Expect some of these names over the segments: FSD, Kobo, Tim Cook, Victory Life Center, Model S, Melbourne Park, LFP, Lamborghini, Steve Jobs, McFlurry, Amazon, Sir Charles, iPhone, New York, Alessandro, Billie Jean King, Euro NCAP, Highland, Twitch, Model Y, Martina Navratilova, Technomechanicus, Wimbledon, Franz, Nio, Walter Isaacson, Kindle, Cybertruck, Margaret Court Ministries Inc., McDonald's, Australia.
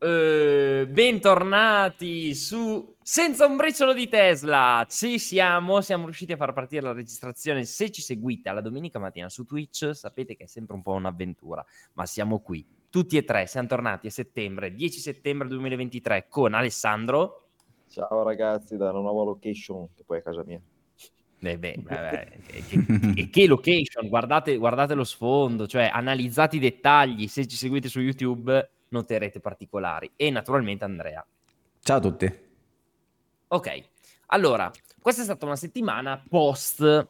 Bentornati su Senza un briciolo di Tesla. Ci siamo riusciti a far partire la registrazione. Se ci seguite alla domenica mattina su Twitch sapete che è sempre un po' un'avventura, ma siamo qui tutti e tre, siamo tornati a settembre, 10 settembre 2023 con Alessandro. Ciao ragazzi, da una nuova location che poi è casa mia. Che location, guardate lo sfondo, cioè analizzate i dettagli. Se ci seguite su YouTube noterete particolari. E naturalmente Andrea. Ciao a tutti. Ok, allora, questa è stata una settimana post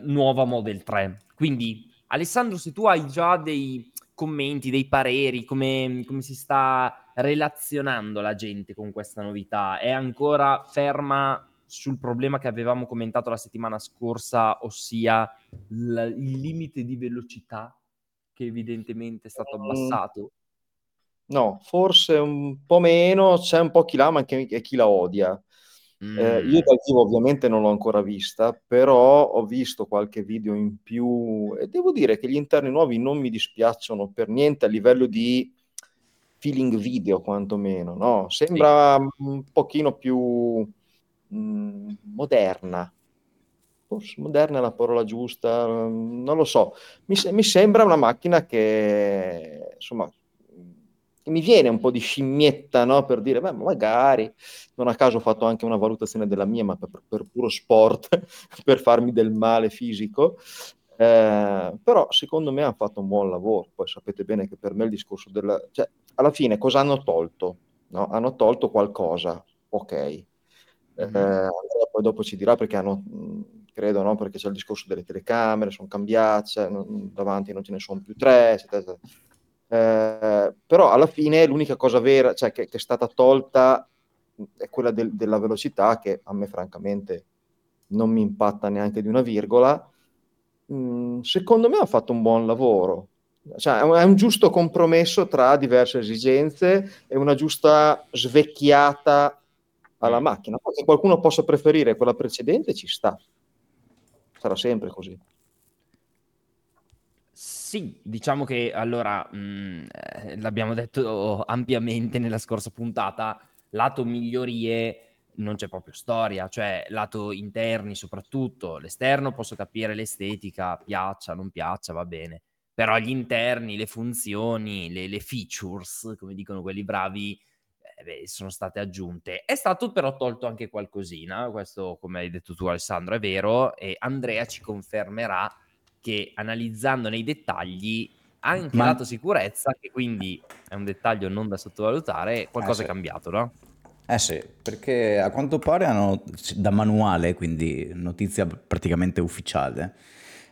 nuova Model 3, quindi Alessandro, se tu hai già dei commenti, dei pareri, come si sta relazionando la gente con questa novità? È ancora ferma sul problema che avevamo commentato la settimana scorsa, ossia il limite di velocità che evidentemente è stato abbassato? No, forse un po' meno, c'è un po' chi l'ama e chi la odia. Io dal vivo ovviamente non l'ho ancora vista, però ho visto qualche video in più e devo dire che gli interni nuovi non mi dispiacciono per niente a livello di feeling video, quantomeno, no? Sembra un pochino più moderna. Forse moderna è la parola giusta, non lo so. Mi sembra una macchina che, insomma, mi viene un po' di scimmietta, no? Per dire, beh, magari, non a caso ho fatto anche una valutazione della mia, ma per puro sport, per farmi del male fisico, però secondo me hanno fatto un buon lavoro. Poi sapete bene che per me il discorso cioè, alla fine cosa hanno tolto? No? Hanno tolto qualcosa, ok. Poi dopo ci dirà perché credo, no? Perché c'è il discorso delle telecamere, sono cambiate, davanti non ce ne sono più tre, eccetera. Però alla fine l'unica cosa vera, cioè, che è stata tolta è quella della velocità, che a me francamente non mi impatta neanche di una virgola. Secondo me ha fatto un buon lavoro, cioè, è un giusto compromesso tra diverse esigenze e una giusta svecchiata alla macchina. Poi se qualcuno possa preferire quella precedente ci sta, sarà sempre così. Sì, diciamo che allora l'abbiamo detto ampiamente nella scorsa puntata, lato migliorie non c'è proprio storia, cioè lato interni soprattutto, l'esterno posso capire l'estetica, piaccia, non piaccia, va bene, però gli interni, le funzioni, le features, come dicono quelli bravi, sono state aggiunte. È stato però tolto anche qualcosina, questo come hai detto tu Alessandro è vero, e Andrea ci confermerà che analizzando nei dettagli anche lato sicurezza, che quindi è un dettaglio non da sottovalutare, qualcosa è cambiato, no? Eh sì, perché a quanto pare hanno da manuale, quindi notizia praticamente ufficiale,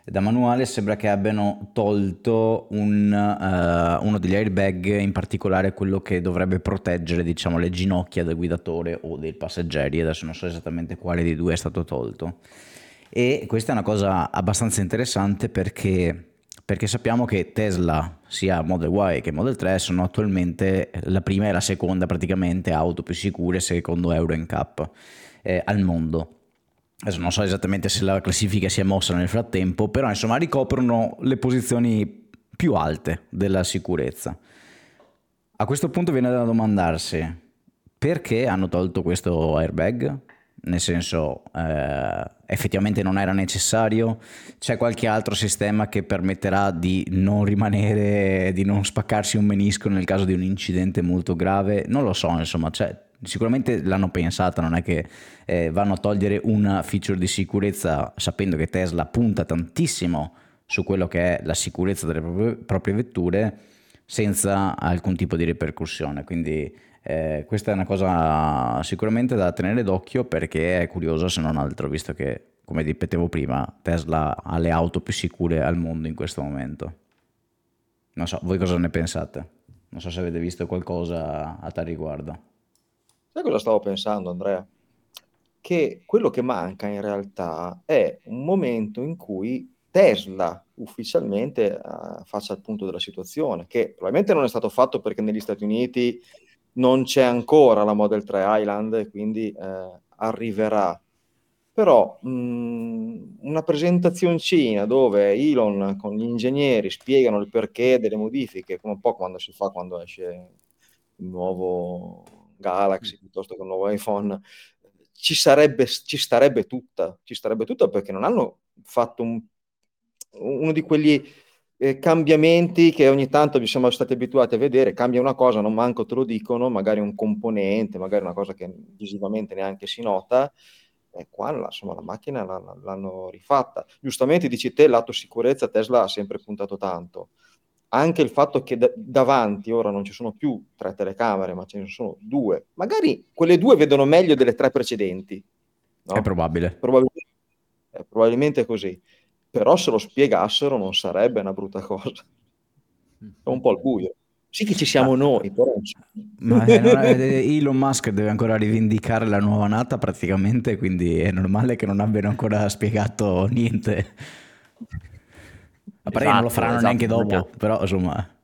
da manuale sembra che abbiano tolto uno degli airbag, in particolare quello che dovrebbe proteggere, diciamo, le ginocchia del guidatore o dei passeggeri. Adesso non so esattamente quale dei due è stato tolto. E questa è una cosa abbastanza interessante perché sappiamo che Tesla, sia Model Y che Model 3, sono attualmente la prima e la seconda praticamente auto più sicure secondo Euro NCAP al mondo. Adesso non so esattamente se la classifica si è mossa nel frattempo, però insomma ricoprono le posizioni più alte della sicurezza. A questo punto viene da domandarsi perché hanno tolto questo airbag? Nel senso, effettivamente non era necessario? C'è qualche altro sistema che permetterà di non rimanere, di non spaccarsi un menisco nel caso di un incidente molto grave? Non lo so, insomma, sicuramente l'hanno pensata, non è che vanno a togliere una feature di sicurezza sapendo che Tesla punta tantissimo su quello che è la sicurezza delle proprie vetture senza alcun tipo di ripercussione, quindi... questa è una cosa sicuramente da tenere d'occhio, perché è curiosa se non altro, visto che, come ripetevo prima, Tesla ha le auto più sicure al mondo in questo momento. Non so, voi cosa ne pensate? Non so se avete visto qualcosa a tal riguardo. Sai cosa stavo pensando, Andrea? Che quello che manca in realtà è un momento in cui Tesla ufficialmente faccia il punto della situazione, che probabilmente non è stato fatto perché negli Stati Uniti... non c'è ancora la Model 3 Highland e quindi arriverà. Però una presentazioncina dove Elon con gli ingegneri spiegano il perché delle modifiche, come un po' quando si fa quando esce il nuovo Galaxy piuttosto che un nuovo iPhone, ci starebbe tutta perché non hanno fatto uno di quegli cambiamenti che ogni tanto ci siamo stati abituati a vedere. Cambia una cosa, non manco te lo dicono, magari un componente, magari una cosa che visivamente neanche si nota. E qua insomma la macchina l'hanno rifatta. Giustamente dici te, lato sicurezza Tesla ha sempre puntato tanto. Anche il fatto che davanti ora non ci sono più 3 telecamere, ma ce ne sono 2. Magari quelle 2 vedono meglio delle 3 precedenti. No? È probabile. Probabilmente è così. Però se lo spiegassero non sarebbe una brutta cosa. È un po' il buio. Sì che ci siamo noi, però. Ma Elon Musk deve ancora rivendicare la nuova nata praticamente, quindi è normale che non abbiano ancora spiegato niente. A parte non lo faranno neanche dopo, però insomma...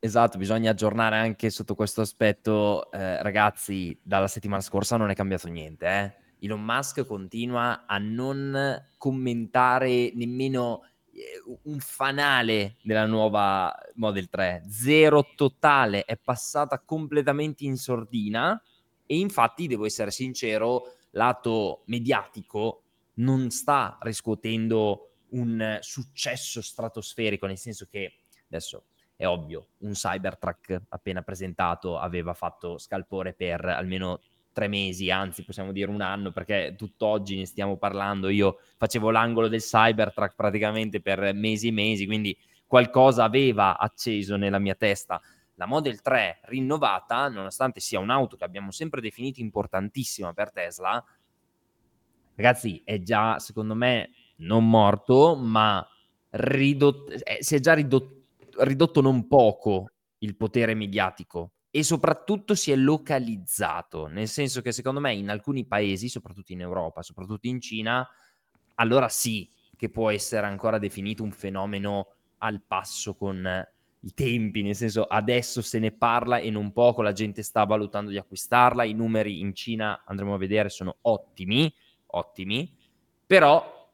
Esatto, bisogna aggiornare anche sotto questo aspetto. Ragazzi, dalla settimana scorsa non è cambiato niente, Elon Musk continua a non commentare nemmeno un fanale della nuova Model 3. Zero totale, è passata completamente in sordina e infatti, devo essere sincero, lato mediatico non sta riscuotendo un successo stratosferico, nel senso che adesso è ovvio, un Cybertruck appena presentato aveva fatto scalpore per almeno 3 mesi, anzi possiamo dire 1 anno, perché tutt'oggi ne stiamo parlando. Io facevo l'angolo del Cybertruck praticamente per mesi e mesi, quindi qualcosa aveva acceso nella mia testa. La Model 3 rinnovata, nonostante sia un'auto che abbiamo sempre definito importantissima per Tesla, ragazzi, è già, secondo me, non morto, ma si è già ridotto non poco il potere mediatico. E soprattutto si è localizzato, nel senso che secondo me in alcuni paesi, soprattutto in Europa, soprattutto in Cina, allora sì che può essere ancora definito un fenomeno al passo con i tempi, nel senso adesso se ne parla e non poco, la gente sta valutando di acquistarla, i numeri in Cina, andremo a vedere, sono ottimi, però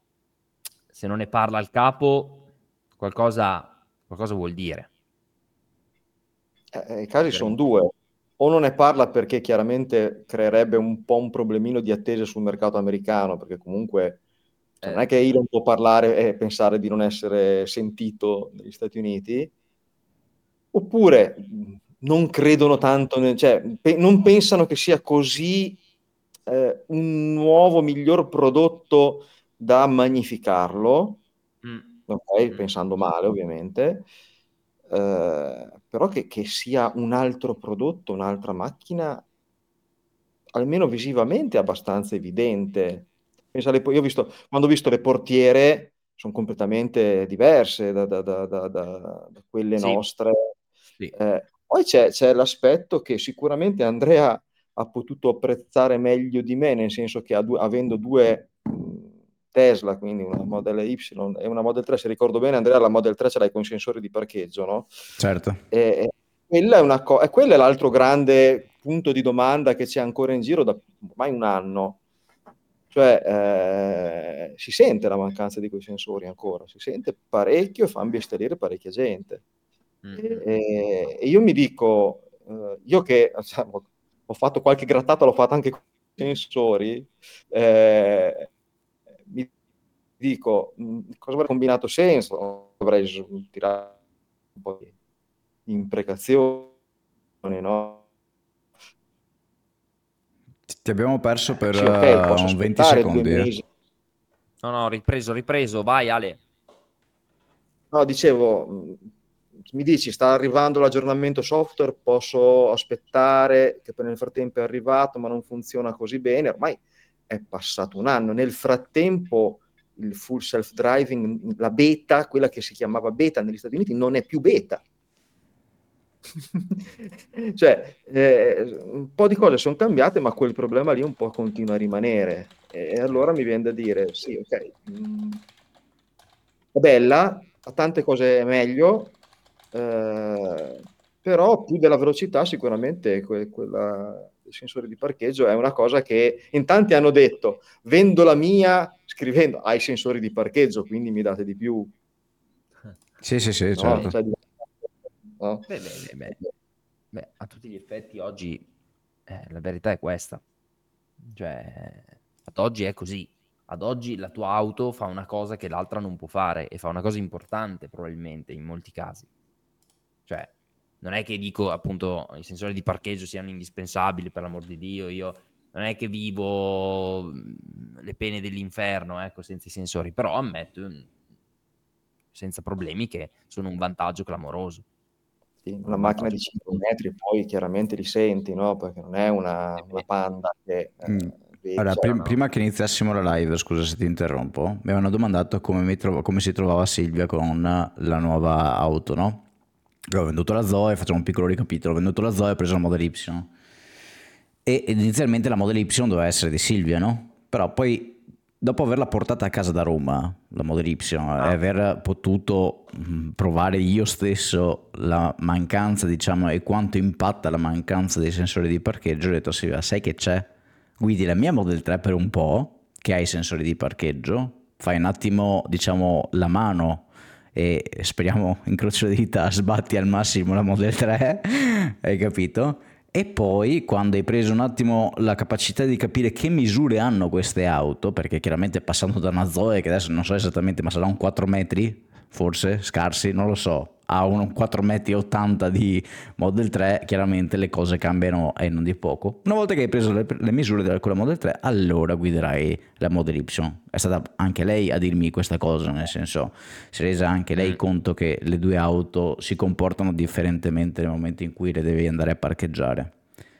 se non ne parla il capo qualcosa vuol dire. I casi sono 2: o non ne parla perché chiaramente creerebbe un po' un problemino di attesa sul mercato americano, perché comunque non è che Elon può parlare e pensare di non essere sentito negli Stati Uniti, oppure non credono tanto, non pensano che sia così un nuovo miglior prodotto da magnificarlo, ok? Pensando male ovviamente. Però che sia un altro prodotto, un'altra macchina, almeno visivamente abbastanza evidente. Io ho visto, quando ho visto le portiere, sono completamente diverse da quelle nostre. Sì. Poi c'è l'aspetto che sicuramente Andrea ha potuto apprezzare meglio di me, nel senso che avendo 2 Tesla, quindi una Model Y e una Model 3, se ricordo bene Andrea, la Model 3 ce l'hai con i sensori di parcheggio, no? Certo. E quello è l'altro grande punto di domanda che c'è ancora in giro da ormai 1 anno, cioè si sente la mancanza di quei sensori ancora, si sente parecchio e fa imbestialire parecchia gente. E io mi dico, io che ho fatto qualche grattata, l'ho fatta anche con i sensori, mi dico, cosa avrei combinato senso? Avrei tirato un po' di imprecazioni, no? Ti abbiamo perso per un 20 secondi. No, ripreso, vai Ale. No, dicevo, mi dici, sta arrivando l'aggiornamento software, posso aspettare, che nel frattempo è arrivato, ma non funziona così bene, ormai è passato 1 anno. Nel frattempo il full self driving, la beta, quella che si chiamava beta negli Stati Uniti, non è più beta. Un po' di cose sono cambiate, ma quel problema lì un po' continua a rimanere. E allora mi viene da dire, sì, ok, è bella, ha tante cose meglio, però più della velocità sicuramente quella... sensori di parcheggio è una cosa che in tanti hanno detto, vendo la mia scrivendo ai sensori di parcheggio, quindi mi date di più. Sì, certo. No? Beh. Beh, a tutti gli effetti oggi la verità è questa, cioè ad oggi è così, ad oggi la tua auto fa una cosa che l'altra non può fare e fa una cosa importante probabilmente in molti casi, cioè non è che dico appunto i sensori di parcheggio siano indispensabili, per l'amor di Dio, io non è che vivo le pene dell'inferno, ecco, senza i sensori, però ammetto senza problemi che sono un vantaggio clamoroso. Una macchina di 5 metri poi chiaramente li senti, no? Perché non è una Panda che... Allora, prima che iniziassimo la live, scusa se ti interrompo, mi hanno domandato come si trovava Silvia con la nuova auto, no? Ho venduto la Zoe, facciamo un piccolo ricapitolo, ho venduto la Zoe e ho preso la Model Y ed inizialmente la Model Y doveva essere di Silvia, no? Però poi dopo averla portata a casa da Roma, la Model Y, e aver potuto provare io stesso la mancanza, diciamo, e quanto impatta la mancanza dei sensori di parcheggio, ho detto sì, sai che c'è? Guidi la mia Model 3 per un po', che ha i sensori di parcheggio, fai un attimo, diciamo, la mano e speriamo, incrocio le dita, sbatti al massimo la Model 3, hai capito? E poi quando hai preso un attimo la capacità di capire che misure hanno queste auto, perché chiaramente passando da una Zoe che adesso non so esattamente ma sarà un 4 metri forse, scarsi, non lo so, a un 4 metri 80 di Model 3 chiaramente le cose cambiano e non di poco. Una volta che hai preso le misure della Model 3 allora guiderai la Model Y. È stata anche lei a dirmi questa cosa, nel senso si è resa anche lei conto che le due auto si comportano differentemente nel momento in cui le devi andare a parcheggiare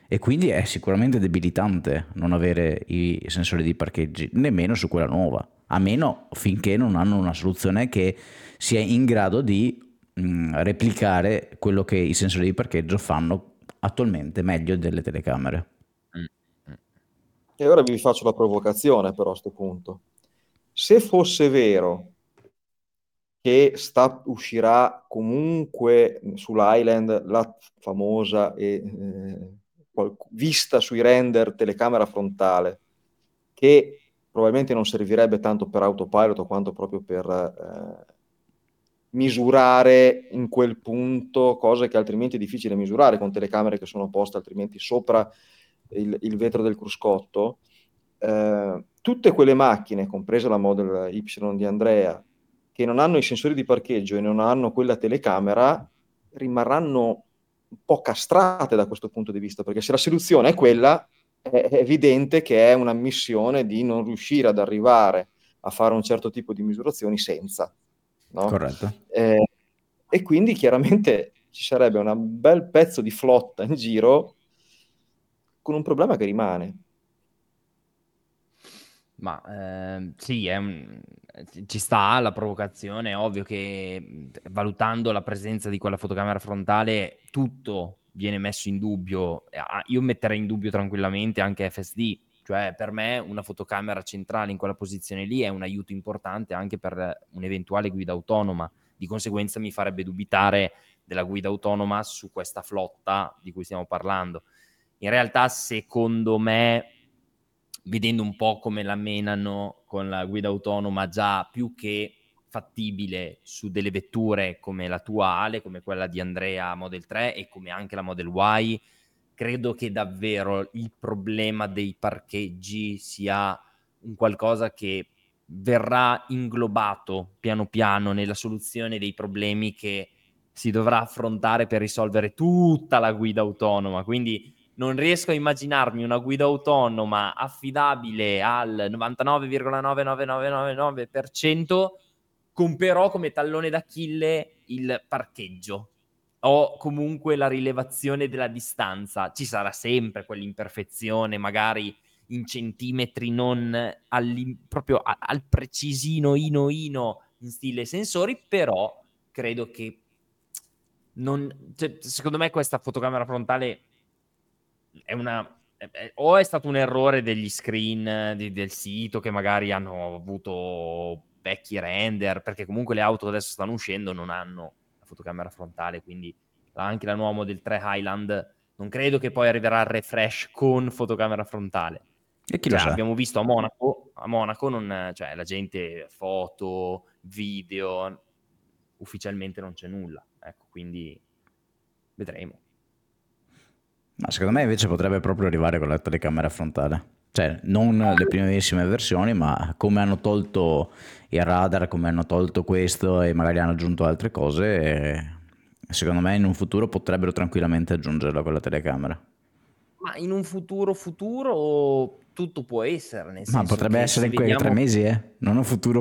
e quindi è sicuramente debilitante non avere i sensori di parcheggi nemmeno su quella nuova, a meno finché non hanno una soluzione che sia in grado di replicare quello che i sensori di parcheggio fanno attualmente meglio delle telecamere. E ora vi faccio la provocazione però a questo punto. Se fosse vero che uscirà comunque sull'Highland la famosa vista sui render telecamera frontale, che probabilmente non servirebbe tanto per autopilot quanto proprio per misurare in quel punto cose che altrimenti è difficile misurare con telecamere che sono poste altrimenti sopra il vetro del cruscotto, tutte quelle macchine, compresa la Model Y di Andrea, che non hanno i sensori di parcheggio e non hanno quella telecamera, rimarranno un po' castrate da questo punto di vista, perché se la soluzione è quella, è evidente che è una missione di non riuscire ad arrivare a fare un certo tipo di misurazioni senza, no? Corretto. E quindi chiaramente ci sarebbe un bel pezzo di flotta in giro con un problema che rimane. Ma sì, ci sta la provocazione, è ovvio che valutando la presenza di quella fotocamera frontale tutto viene messo in dubbio. Io metterei in dubbio tranquillamente anche FSD, cioè per me una fotocamera centrale in quella posizione lì è un aiuto importante anche per un'eventuale guida autonoma, di conseguenza mi farebbe dubitare della guida autonoma su questa flotta di cui stiamo parlando. In realtà secondo me, vedendo un po' come la menano con la guida autonoma già più che fattibile su delle vetture come la tua Ale, come quella di Andrea Model 3 e come anche la Model Y, credo che davvero il problema dei parcheggi sia un qualcosa che verrà inglobato piano piano nella soluzione dei problemi che si dovrà affrontare per risolvere tutta la guida autonoma. Quindi non riesco a immaginarmi una guida autonoma affidabile al 99,9999% con però come tallone d'Achille il parcheggio o comunque la rilevazione della distanza. Ci sarà sempre quell'imperfezione, magari in centimetri non proprio al precisino ino in stile sensori, però credo che secondo me questa fotocamera frontale è o è stato un errore degli screen del sito che magari hanno avuto vecchi render, perché comunque le auto adesso stanno uscendo non hanno fotocamera frontale, quindi anche la nuova Model 3 Highland non credo che poi arriverà al refresh con fotocamera frontale. E chi lo sa? Abbiamo visto a Monaco non, cioè, la gente foto, video, ufficialmente non c'è nulla, ecco, quindi vedremo. Ma secondo me invece potrebbe proprio arrivare con la telecamera frontale. Cioè, non le primissime versioni, ma come hanno tolto il radar, come hanno tolto questo e magari hanno aggiunto altre cose, secondo me in un futuro potrebbero tranquillamente aggiungerla con la telecamera. Ma in un futuro tutto può essere, nel senso, ma potrebbe essere in quei 3 mesi, non un futuro.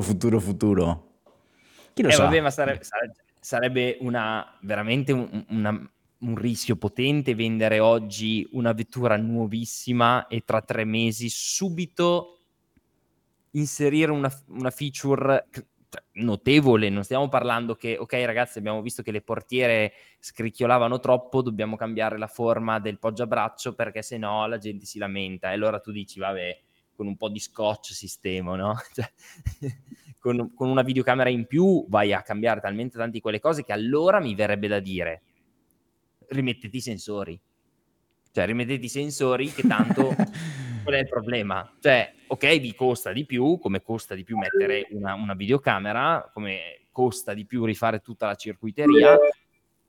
Chi lo sa? Vabbè, ma sarebbe veramente un rischio potente vendere oggi una vettura nuovissima e tra 3 mesi subito inserire una feature notevole. Non stiamo parlando che, ok ragazzi, abbiamo visto che le portiere scricchiolavano troppo, dobbiamo cambiare la forma del poggiabraccio perché sennò la gente si lamenta, e allora tu dici vabbè, con un po' di scotch sistemo, no? Cioè, con una videocamera in più vai a cambiare talmente tante di quelle cose che allora mi verrebbe da dire rimettiti i sensori, che tanto qual è il problema? Cioè, ok, vi costa di più, come costa di più mettere una videocamera, come costa di più rifare tutta la circuiteria,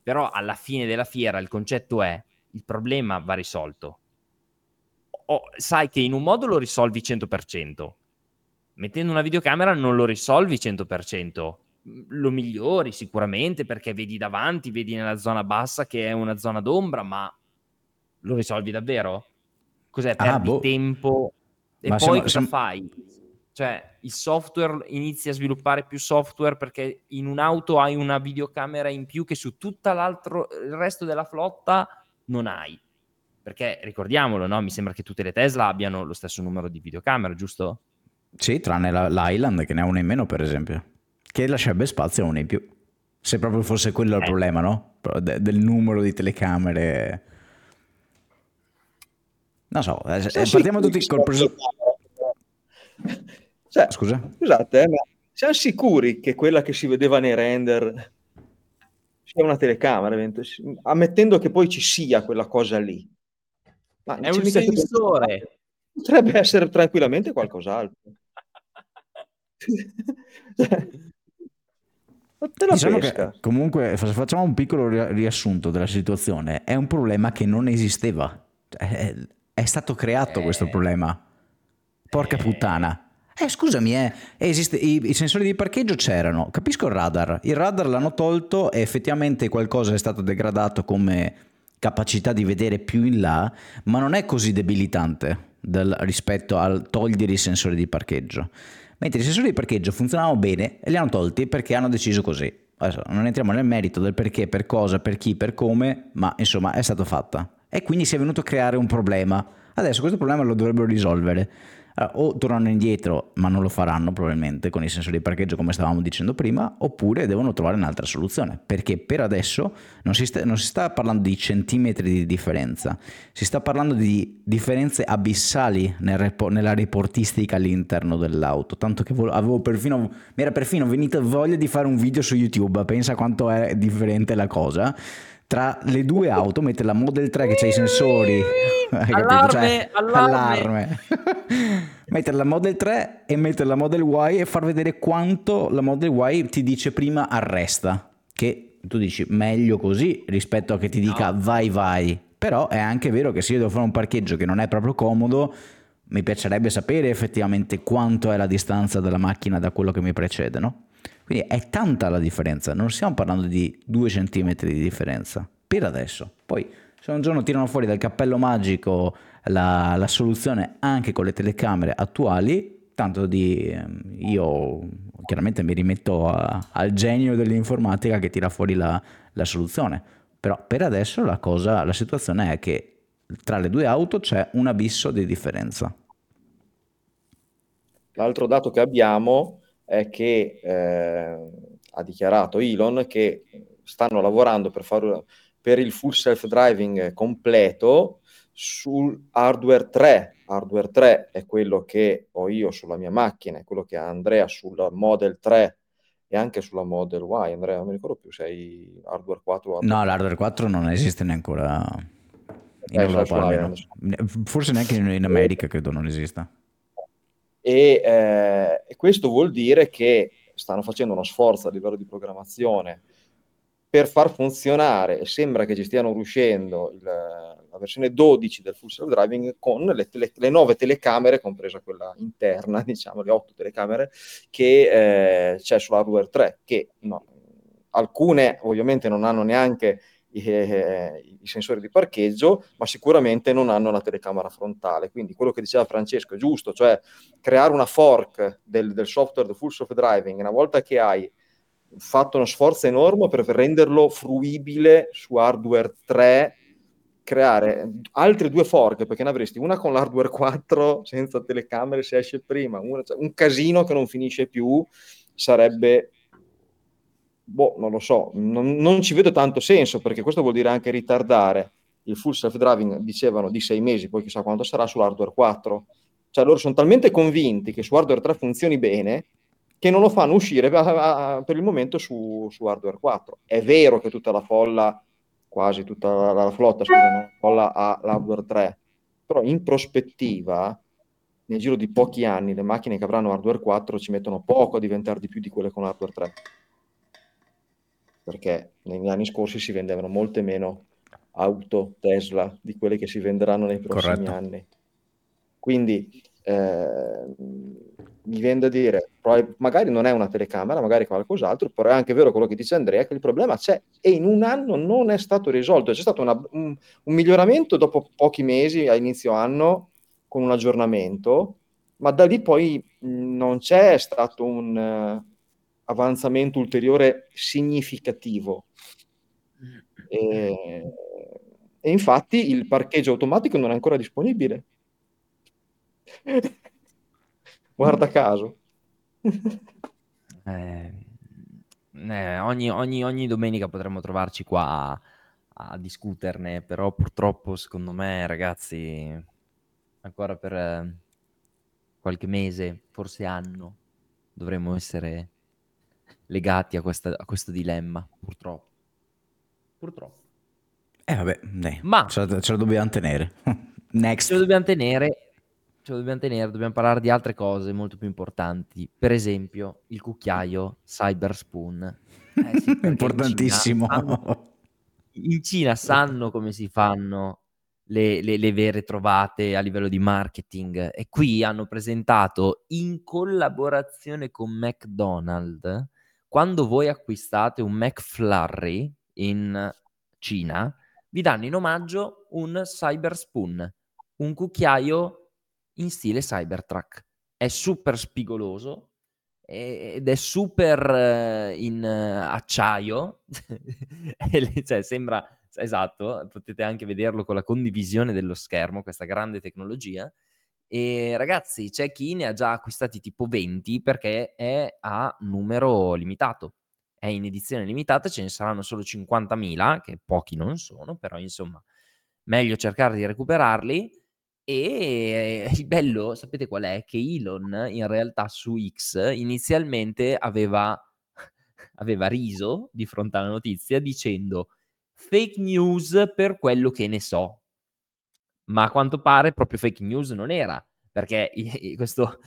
però alla fine della fiera il concetto è: il problema va risolto. Sai che in un modo lo risolvi 100%, mettendo una videocamera non lo risolvi 100%. Lo migliori sicuramente perché vedi davanti, vedi nella zona bassa che è una zona d'ombra, ma lo risolvi davvero? Cos'è? Perdi tempo e ma poi cosa fai? Cioè, il software, inizi a sviluppare più software perché in un'auto hai una videocamera in più che su tutto il resto della flotta non hai, perché ricordiamolo, no? Mi sembra che tutte le Tesla abbiano lo stesso numero di videocamere, giusto? Sì, tranne la Highland che ne ha una in meno, per esempio, che lascerebbe spazio a una in più, se proprio fosse quello il problema, no? Del numero di telecamere. Non so, partiamo tutti col preso. Cioè, scusate, ma siamo sicuri che quella che si vedeva nei render sia una telecamera, ammettendo che poi ci sia quella cosa lì? Ma è un sensore, potrebbe essere tranquillamente qualcos'altro. Diciamo che comunque facciamo un piccolo riassunto della situazione. È un problema che non esisteva, è stato creato questo problema. Porca puttana. Scusami, esiste, i sensori di parcheggio c'erano, capisco il radar l'hanno tolto e effettivamente qualcosa è stato degradato come capacità di vedere più in là, ma non è così debilitante rispetto al togliere i sensori di parcheggio. Mentre i sensori di parcheggio funzionavano bene e li hanno tolti perché hanno deciso così. Adesso non entriamo nel merito del perché, per cosa, per chi, per come, ma insomma è stato fatta. E quindi si è venuto a creare un problema. Adesso questo problema lo dovrebbero risolvere. Allora, o tornano indietro, ma non lo faranno probabilmente con i sensori di parcheggio come stavamo dicendo prima, oppure devono trovare un'altra soluzione. Perché per adesso non si sta parlando di centimetri di differenza, si sta parlando di differenze abissali nella reportistica all'interno dell'auto. Tanto che mi era perfino venuta voglia di fare un video su YouTube, pensa quanto è differente la cosa. Tra le due auto, mette la Model 3 che c'ha i sensori, allarme. Mettere la Model 3 e mettere la Model Y e far vedere quanto la Model Y ti dice prima arresta, che tu dici meglio così rispetto a che ti dica vai, però è anche vero che se io devo fare un parcheggio che non è proprio comodo, mi piacerebbe sapere effettivamente quanto è la distanza della macchina da quello che mi precede, no? Quindi è tanta la differenza, non stiamo parlando di 2 centimetri di differenza, per adesso. Poi se un giorno tirano fuori dal cappello magico la soluzione anche con le telecamere attuali, io chiaramente mi rimetto al genio dell'informatica che tira fuori la soluzione, però per adesso la situazione è che tra le due auto c'è un abisso di differenza. L'altro dato che abbiamo è che ha dichiarato Elon che stanno lavorando per il full self-driving completo sul hardware 3. Hardware 3 è quello che ho io sulla mia macchina, è quello che ha Andrea sulla Model 3 e anche sulla Model Y. Andrea, non mi ricordo più, sei hardware 4 o hardware 3? No, l'hardware 4 non esiste neanche ancora in Europa, forse neanche in America credo non esista. E questo vuol dire che stanno facendo uno sforzo a livello di programmazione per far funzionare, e sembra che ci stiano riuscendo, la versione 12 del full self-driving con le 9 telecamere, compresa quella interna, diciamo, le 8 telecamere che c'è sull'hardware 3, che no, alcune ovviamente non hanno neanche i sensori di parcheggio, ma sicuramente non hanno una telecamera frontale. Quindi quello che diceva Francesco è giusto, cioè creare una fork del software del full self-driving, una volta che hai fatto uno sforzo enorme per renderlo fruibile su hardware 3, creare altre due fork, perché ne avresti una con l'hardware 4 senza telecamere se esce prima, un casino che non finisce più, sarebbe, non lo so, non ci vedo tanto senso, perché questo vuol dire anche ritardare il full self-driving, dicevano di 6 mesi, poi chissà quanto sarà sull'hardware 4. Cioè loro sono talmente convinti che su hardware 3 funzioni bene che non lo fanno uscire per il momento su hardware 4. È vero che tutta la folla, quasi tutta la flotta, scusate, folla ha l'hardware 3, però in prospettiva, nel giro di pochi anni, le macchine che avranno hardware 4 ci mettono poco a diventare di più di quelle con hardware 3, perché negli anni scorsi si vendevano molte meno auto Tesla di quelle che si venderanno nei prossimi anni. Quindi mi viene da dire, magari non è una telecamera, magari qualcos'altro, però è anche vero quello che dice Andrea, che il problema c'è e in un anno non è stato risolto. C'è stato un miglioramento dopo pochi mesi, a inizio anno, con un aggiornamento, ma da lì poi non c'è stato un avanzamento ulteriore significativo. E infatti il parcheggio automatico non è ancora disponibile. Guarda caso. Ogni domenica potremmo trovarci qua a discuterne, però purtroppo secondo me, ragazzi, ancora per qualche mese, forse anno, dovremmo essere legati a questo dilemma, purtroppo. Vabbè, ma ce lo dobbiamo tenere. Next. Dobbiamo parlare di altre cose molto più importanti, per esempio il cucchiaio Cyber Spoon. Sì, importantissimo. In Cina sanno come si fanno le vere trovate a livello di marketing, e qui hanno presentato, in collaborazione con McDonald's, quando voi acquistate un McFlurry in Cina, vi danno in omaggio un Cyber Spoon, un cucchiaio in stile Cybertruck. È super spigoloso ed è super in acciaio. Cioè, sembra, esatto, potete anche vederlo con la condivisione dello schermo, questa grande tecnologia. E ragazzi, c'è chi ne ha già acquistati tipo 20, perché è a numero limitato, è in edizione limitata, ce ne saranno solo 50.000, che pochi non sono, però insomma meglio cercare di recuperarli. E il bello, sapete qual è? Che Elon in realtà su X inizialmente aveva riso di fronte alla notizia dicendo fake news per quello che ne so, ma a quanto pare proprio fake news non era, perché questo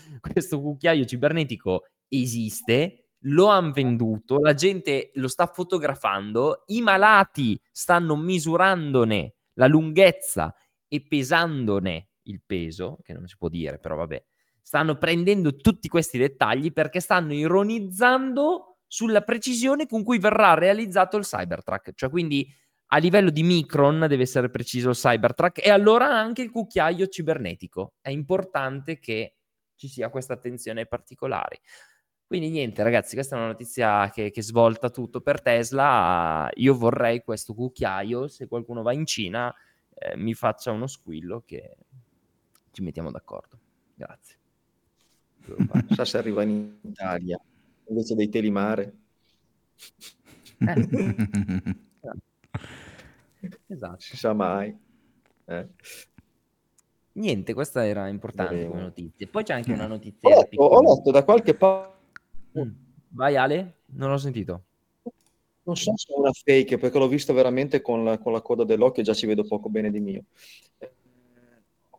cucchiaio cibernetico esiste, lo hanno venduto, la gente lo sta fotografando, i malati stanno misurandone la lunghezza e pesandone il peso, che non si può dire, però vabbè, stanno prendendo tutti questi dettagli perché stanno ironizzando sulla precisione con cui verrà realizzato il Cybertruck. Cioè, quindi a livello di micron deve essere preciso il Cybertruck, e allora anche il cucchiaio cibernetico. È importante che ci sia questa attenzione ai particolari. Quindi niente ragazzi, questa è una notizia che svolta tutto per Tesla. Io vorrei questo cucchiaio, se qualcuno va in Cina mi faccia uno squillo che ci mettiamo d'accordo. Grazie. Non so se arriva in Italia invece dei telimare. Esatto. Si sa mai. Niente, questa era importante come notizia. Poi c'è anche una notizia. Ho letto da qualche parte. Vai Ale, non l'ho sentito. Non so se è una fake, perché l'ho visto veramente con la coda dell'occhio e già ci vedo poco bene di mio.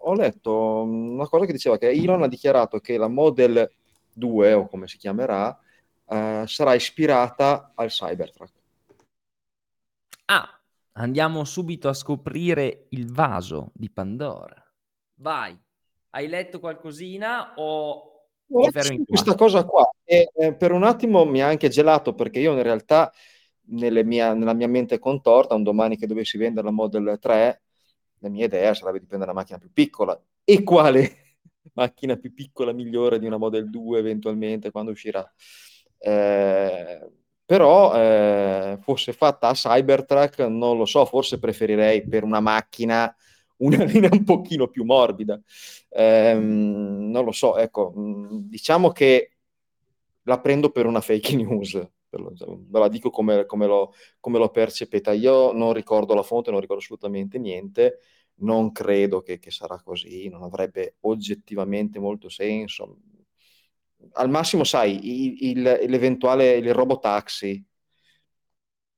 Ho letto una cosa che diceva che Elon ha dichiarato che la Model 2, o come si chiamerà, sarà ispirata al Cybertruck. Ah, andiamo subito a scoprire il vaso di Pandora. Vai, hai letto qualcosina o ti fermi qua? Questa cosa qua per un attimo mi ha anche gelato, perché io in realtà nella mia mente contorta, un domani che dovessi vendere la Model 3, la mia idea sarebbe di prendere una macchina più piccola. E quale macchina più piccola migliore di una Model 2 eventualmente quando uscirà? Però fosse fatta a Cybertruck, non lo so, forse preferirei per una macchina una linea un pochino più morbida, non lo so, ecco, diciamo che la prendo per una fake news, ve la dico come l'ho percepita. Io non ricordo la fonte, non ricordo assolutamente niente, non credo che sarà così, non avrebbe oggettivamente molto senso. Al massimo, sai, l'eventuale il robotaxi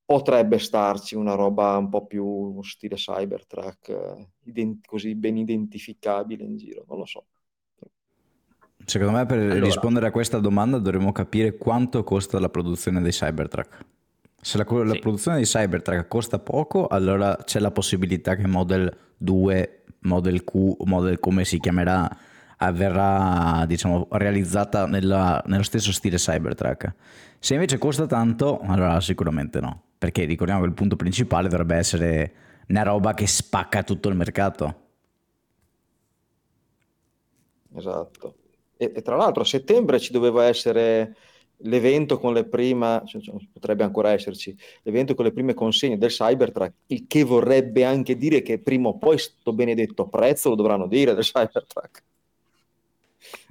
potrebbe starci, una roba un po' più stile Cybertruck, così ben identificabile in giro, non lo so. Secondo me rispondere a questa domanda dovremmo capire quanto costa la produzione dei Cybertruck. Se la produzione dei Cybertruck costa poco, allora c'è la possibilità che Model 2, Model Q, Model come si chiamerà, verrà, diciamo, realizzata nello stesso stile Cybertruck. Se invece costa tanto, allora sicuramente no, perché ricordiamo che il punto principale dovrebbe essere una roba che spacca tutto il mercato. Esatto. E tra l'altro a settembre ci doveva essere l'evento con potrebbe ancora esserci l'evento con le prime consegne del Cybertruck, il che vorrebbe anche dire che prima o poi sto benedetto prezzo lo dovranno dire del Cybertruck.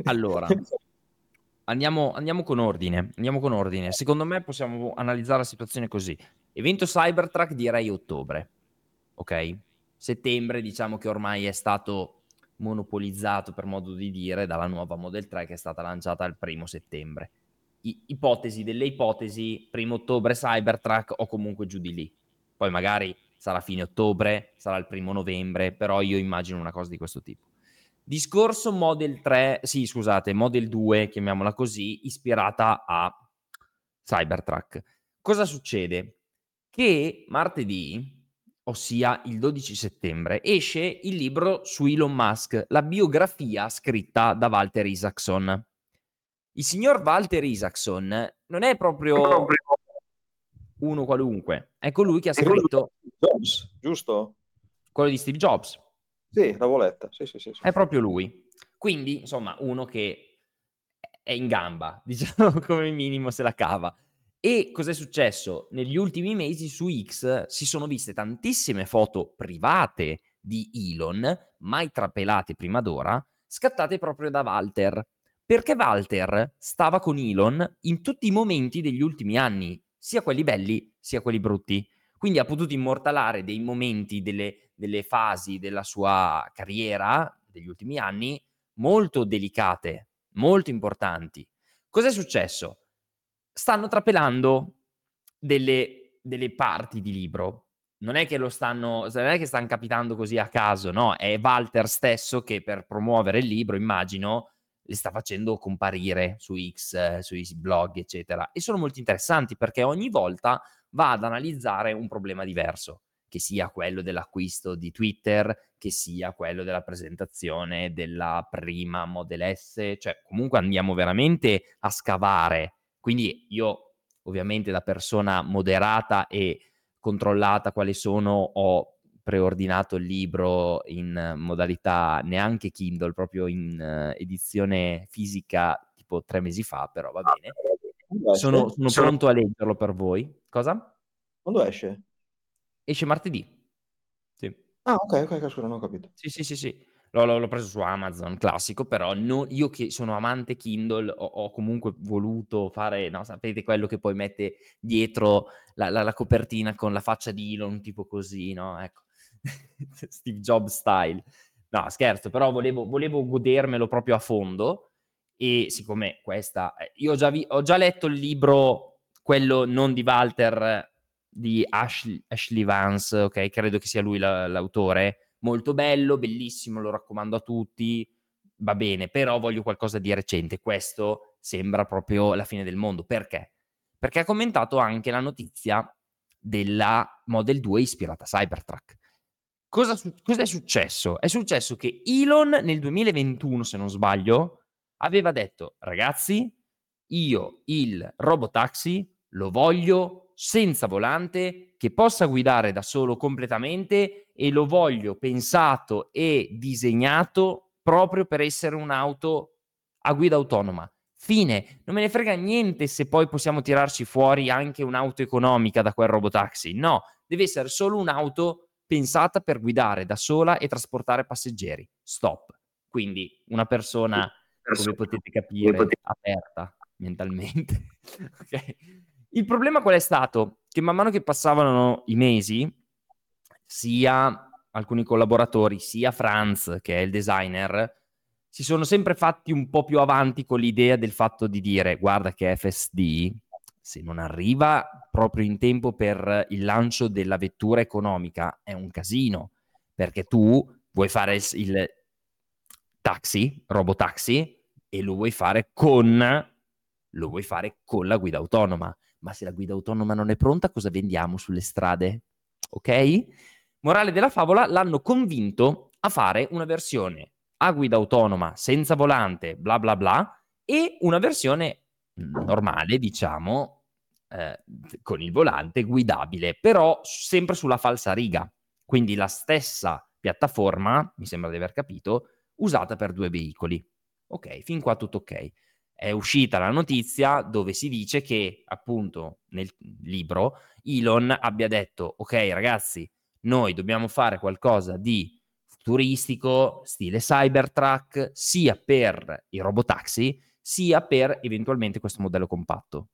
Allora andiamo con ordine. Secondo me possiamo analizzare la situazione così: evento Cybertruck direi ottobre, ok? Settembre diciamo che ormai è stato monopolizzato, per modo di dire, dalla nuova Model 3 che è stata lanciata il 1 settembre. Ipotesi delle ipotesi, 1 ottobre Cybertruck o comunque giù di lì, poi magari sarà fine ottobre, sarà il 1 novembre, però io immagino una cosa di questo tipo. Discorso Model 2, chiamiamola così, ispirata a Cybertruck. Cosa succede? Che martedì, ossia il 12 settembre, esce il libro su Elon Musk, la biografia scritta da Walter Isaacson. Il signor Walter Isaacson non è proprio uno qualunque, è colui che ha scritto Jobs, giusto? Quello di Steve Jobs. Sì, la voletta, sì. È proprio lui. Quindi, insomma, uno che è in gamba, diciamo, come minimo se la cava. E cos'è successo? Negli ultimi mesi su X si sono viste tantissime foto private di Elon, mai trapelate prima d'ora, scattate proprio da Walter, perché Walter stava con Elon in tutti i momenti degli ultimi anni, sia quelli belli sia quelli brutti. Quindi ha potuto immortalare dei momenti, delle fasi della sua carriera, degli ultimi anni, molto delicate, molto importanti. Cos'è successo? Stanno trapelando delle parti di libro. Non è che stanno capitando così a caso, no? È Walter stesso che per promuovere il libro, immagino, le sta facendo comparire su X, sui blog, eccetera. E sono molto interessanti perché ogni volta va ad analizzare un problema diverso, che sia quello dell'acquisto di Twitter, che sia quello della presentazione della prima Model S, cioè comunque andiamo veramente a scavare. Quindi io, ovviamente, da persona moderata e controllata quale sono, ho preordinato il libro in modalità neanche Kindle, proprio in edizione fisica tipo 3 mesi fa, però va bene. Sono pronto a leggerlo per voi. Cosa? Quando esce? Esce martedì. Sì. Ah, ok, scusa, non ho capito. Sì. L'ho preso su Amazon, classico, però io che sono amante Kindle ho comunque voluto fare, no, sapete quello che poi mette dietro la copertina con la faccia di Elon, tipo così, no? Ecco, Steve Jobs style. No, scherzo, però volevo godermelo proprio a fondo. E siccome questa io ho già letto il libro, quello non di Walter, di Ashley Vance, ok, credo che sia lui l'autore, molto bello, bellissimo, lo raccomando a tutti, va bene, però voglio qualcosa di recente. Questo sembra proprio la fine del mondo. Perché? Perché ha commentato anche la notizia della Model 2 ispirata a Cybertruck. Cosa è successo? È successo che Elon nel 2021, se non sbaglio, aveva detto: ragazzi, io il robotaxi lo voglio senza volante, che possa guidare da solo completamente, e lo voglio pensato e disegnato proprio per essere un'auto a guida autonoma. Fine, non me ne frega niente se poi possiamo tirarci fuori anche un'auto economica da quel robotaxi. No, deve essere solo un'auto pensata per guidare da sola e trasportare passeggeri. Stop. Quindi una persona, come potete capire, aperta mentalmente. Okay. Il problema qual è stato? Che man mano che passavano i mesi, sia alcuni collaboratori, sia Franz, che è il designer, si sono sempre fatti un po' più avanti con l'idea del fatto di dire: guarda che FSD, se non arriva proprio in tempo per il lancio della vettura economica, è un casino, perché tu vuoi fare il taxi, robotaxi, e lo vuoi fare con la guida autonoma. Ma se la guida autonoma non è pronta, cosa vendiamo sulle strade? Ok? Morale della favola, l'hanno convinto a fare una versione a guida autonoma, senza volante, bla bla bla, e una versione normale, diciamo, con il volante, guidabile, però sempre sulla falsariga. Quindi la stessa piattaforma, mi sembra di aver capito, usata per due veicoli. Ok, fin qua tutto ok. È uscita la notizia dove si dice che, appunto, nel libro Elon abbia detto: ok ragazzi, noi dobbiamo fare qualcosa di turistico, stile Cybertruck, sia per i robotaxi, sia per eventualmente questo modello compatto.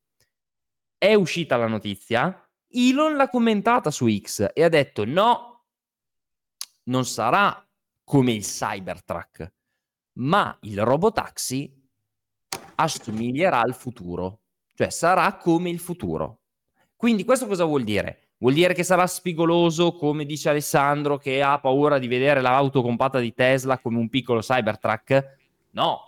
È uscita la notizia, Elon l'ha commentata su X e ha detto: no, non sarà come il Cybertruck, ma il robotaxi assomiglierà al futuro, cioè sarà come il futuro. Quindi questo cosa vuol dire? Vuol dire che sarà spigoloso, come dice Alessandro, che ha paura di vedere l'auto compatta di Tesla come un piccolo Cybertruck? No,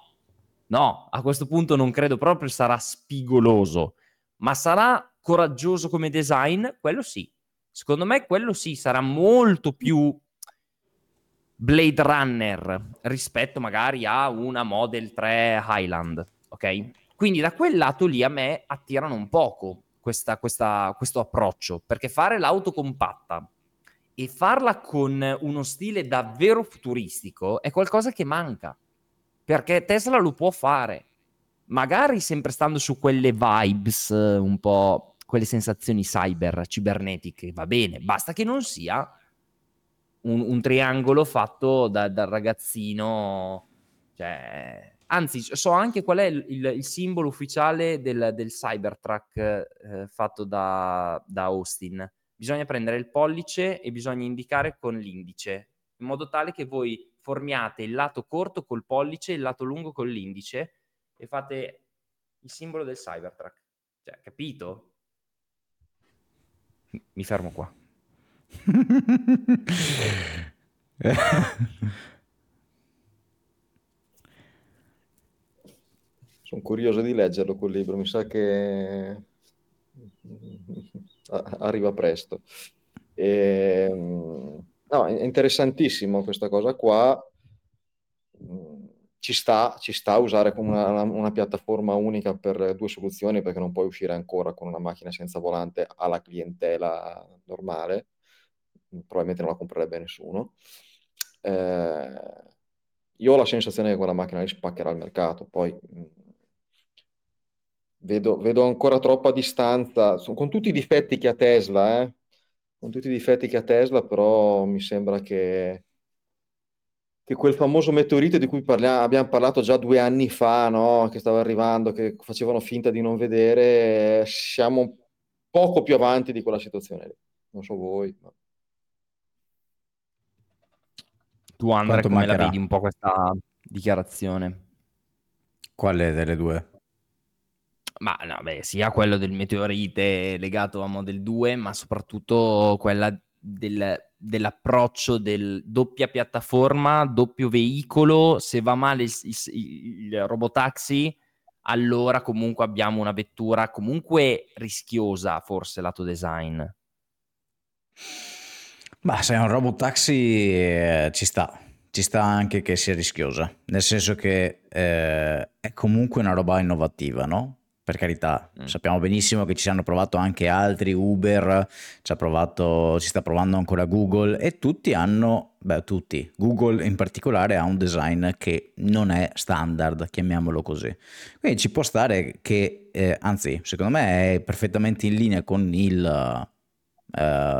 a questo punto non credo proprio sarà spigoloso, ma sarà coraggioso come design? Quello sì. Secondo me quello sì, sarà molto più Blade Runner rispetto magari a una Model 3 Highland, ok? Quindi da quel lato lì a me attirano un poco questo approccio, perché fare l'auto compatta e farla con uno stile davvero futuristico è qualcosa che manca, perché Tesla lo può fare, magari sempre stando su quelle vibes, un po' quelle sensazioni cibernetiche, va bene, basta che non sia un triangolo fatto dal ragazzino, cioè... Anzi, so anche qual è il simbolo ufficiale del Cybertruck fatto da Austin. Bisogna prendere il pollice e bisogna indicare con l'indice, in modo tale che voi formiate il lato corto col pollice e il lato lungo con l'indice e fate il simbolo del Cybertruck. Cioè, capito? Mi fermo qua. Sono curioso di leggerlo quel libro, mi sa che arriva presto. No, è interessantissimo questa cosa qua, ci sta a usare come una piattaforma unica per due soluzioni, perché non puoi uscire ancora con una macchina senza volante alla clientela normale, probabilmente non la comprerebbe nessuno. Io ho la sensazione che quella macchina li spaccherà il mercato, poi... Vedo ancora troppa distanza, con tutti i difetti che ha Tesla, però mi sembra che quel famoso meteorite di cui abbiamo parlato già 2 anni fa, no? Che stava arrivando, che facevano finta di non vedere, siamo poco più avanti di quella situazione lì. Non so voi, ma... Tu, Andrea, come la vedi un po' questa dichiarazione? Quale delle due? Ma no, beh, sia quello del meteorite legato a Model 2, ma soprattutto quella dell'approccio del doppia piattaforma, doppio veicolo. Se va male il robotaxi, allora comunque abbiamo una vettura comunque rischiosa, forse lato design. Ma se è un robot taxi ci sta anche che sia rischiosa, nel senso che è comunque una roba innovativa, no? Per carità, sappiamo benissimo che ci hanno provato anche altri, Uber, ci sta provando ancora Google, e tutti hanno, Google in particolare ha un design che non è standard, chiamiamolo così. Quindi ci può stare che, anzi, secondo me è perfettamente in linea con il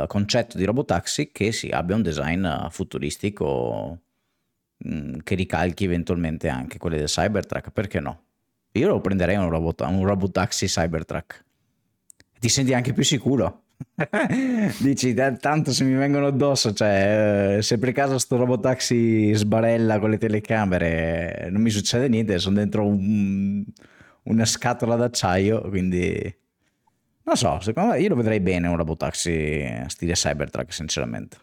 concetto di robotaxi che si abbia un design futuristico che ricalchi eventualmente anche quelli del Cybertruck, perché no? Io lo prenderei un robotaxi Cybertruck. Ti senti anche più sicuro. Dici, tanto se mi vengono addosso, cioè, se per caso sto robotaxi sbarella con le telecamere, non mi succede niente, sono dentro una scatola d'acciaio, quindi... Non so, secondo me io lo vedrei bene un robotaxi stile Cybertruck, sinceramente.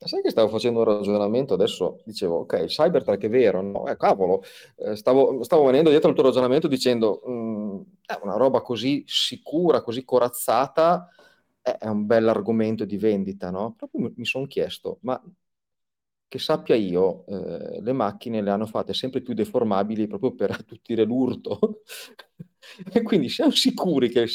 Sai che stavo facendo un ragionamento adesso, dicevo, ok, Cybertruck è vero, no? Cavolo, stavo venendo dietro al tuo ragionamento dicendo, è una roba così sicura, così corazzata, è un bell'argomento di vendita, no? Proprio mi sono chiesto, ma che sappia io, le macchine le hanno fatte sempre più deformabili proprio per attutire l'urto. E quindi siamo sicuri che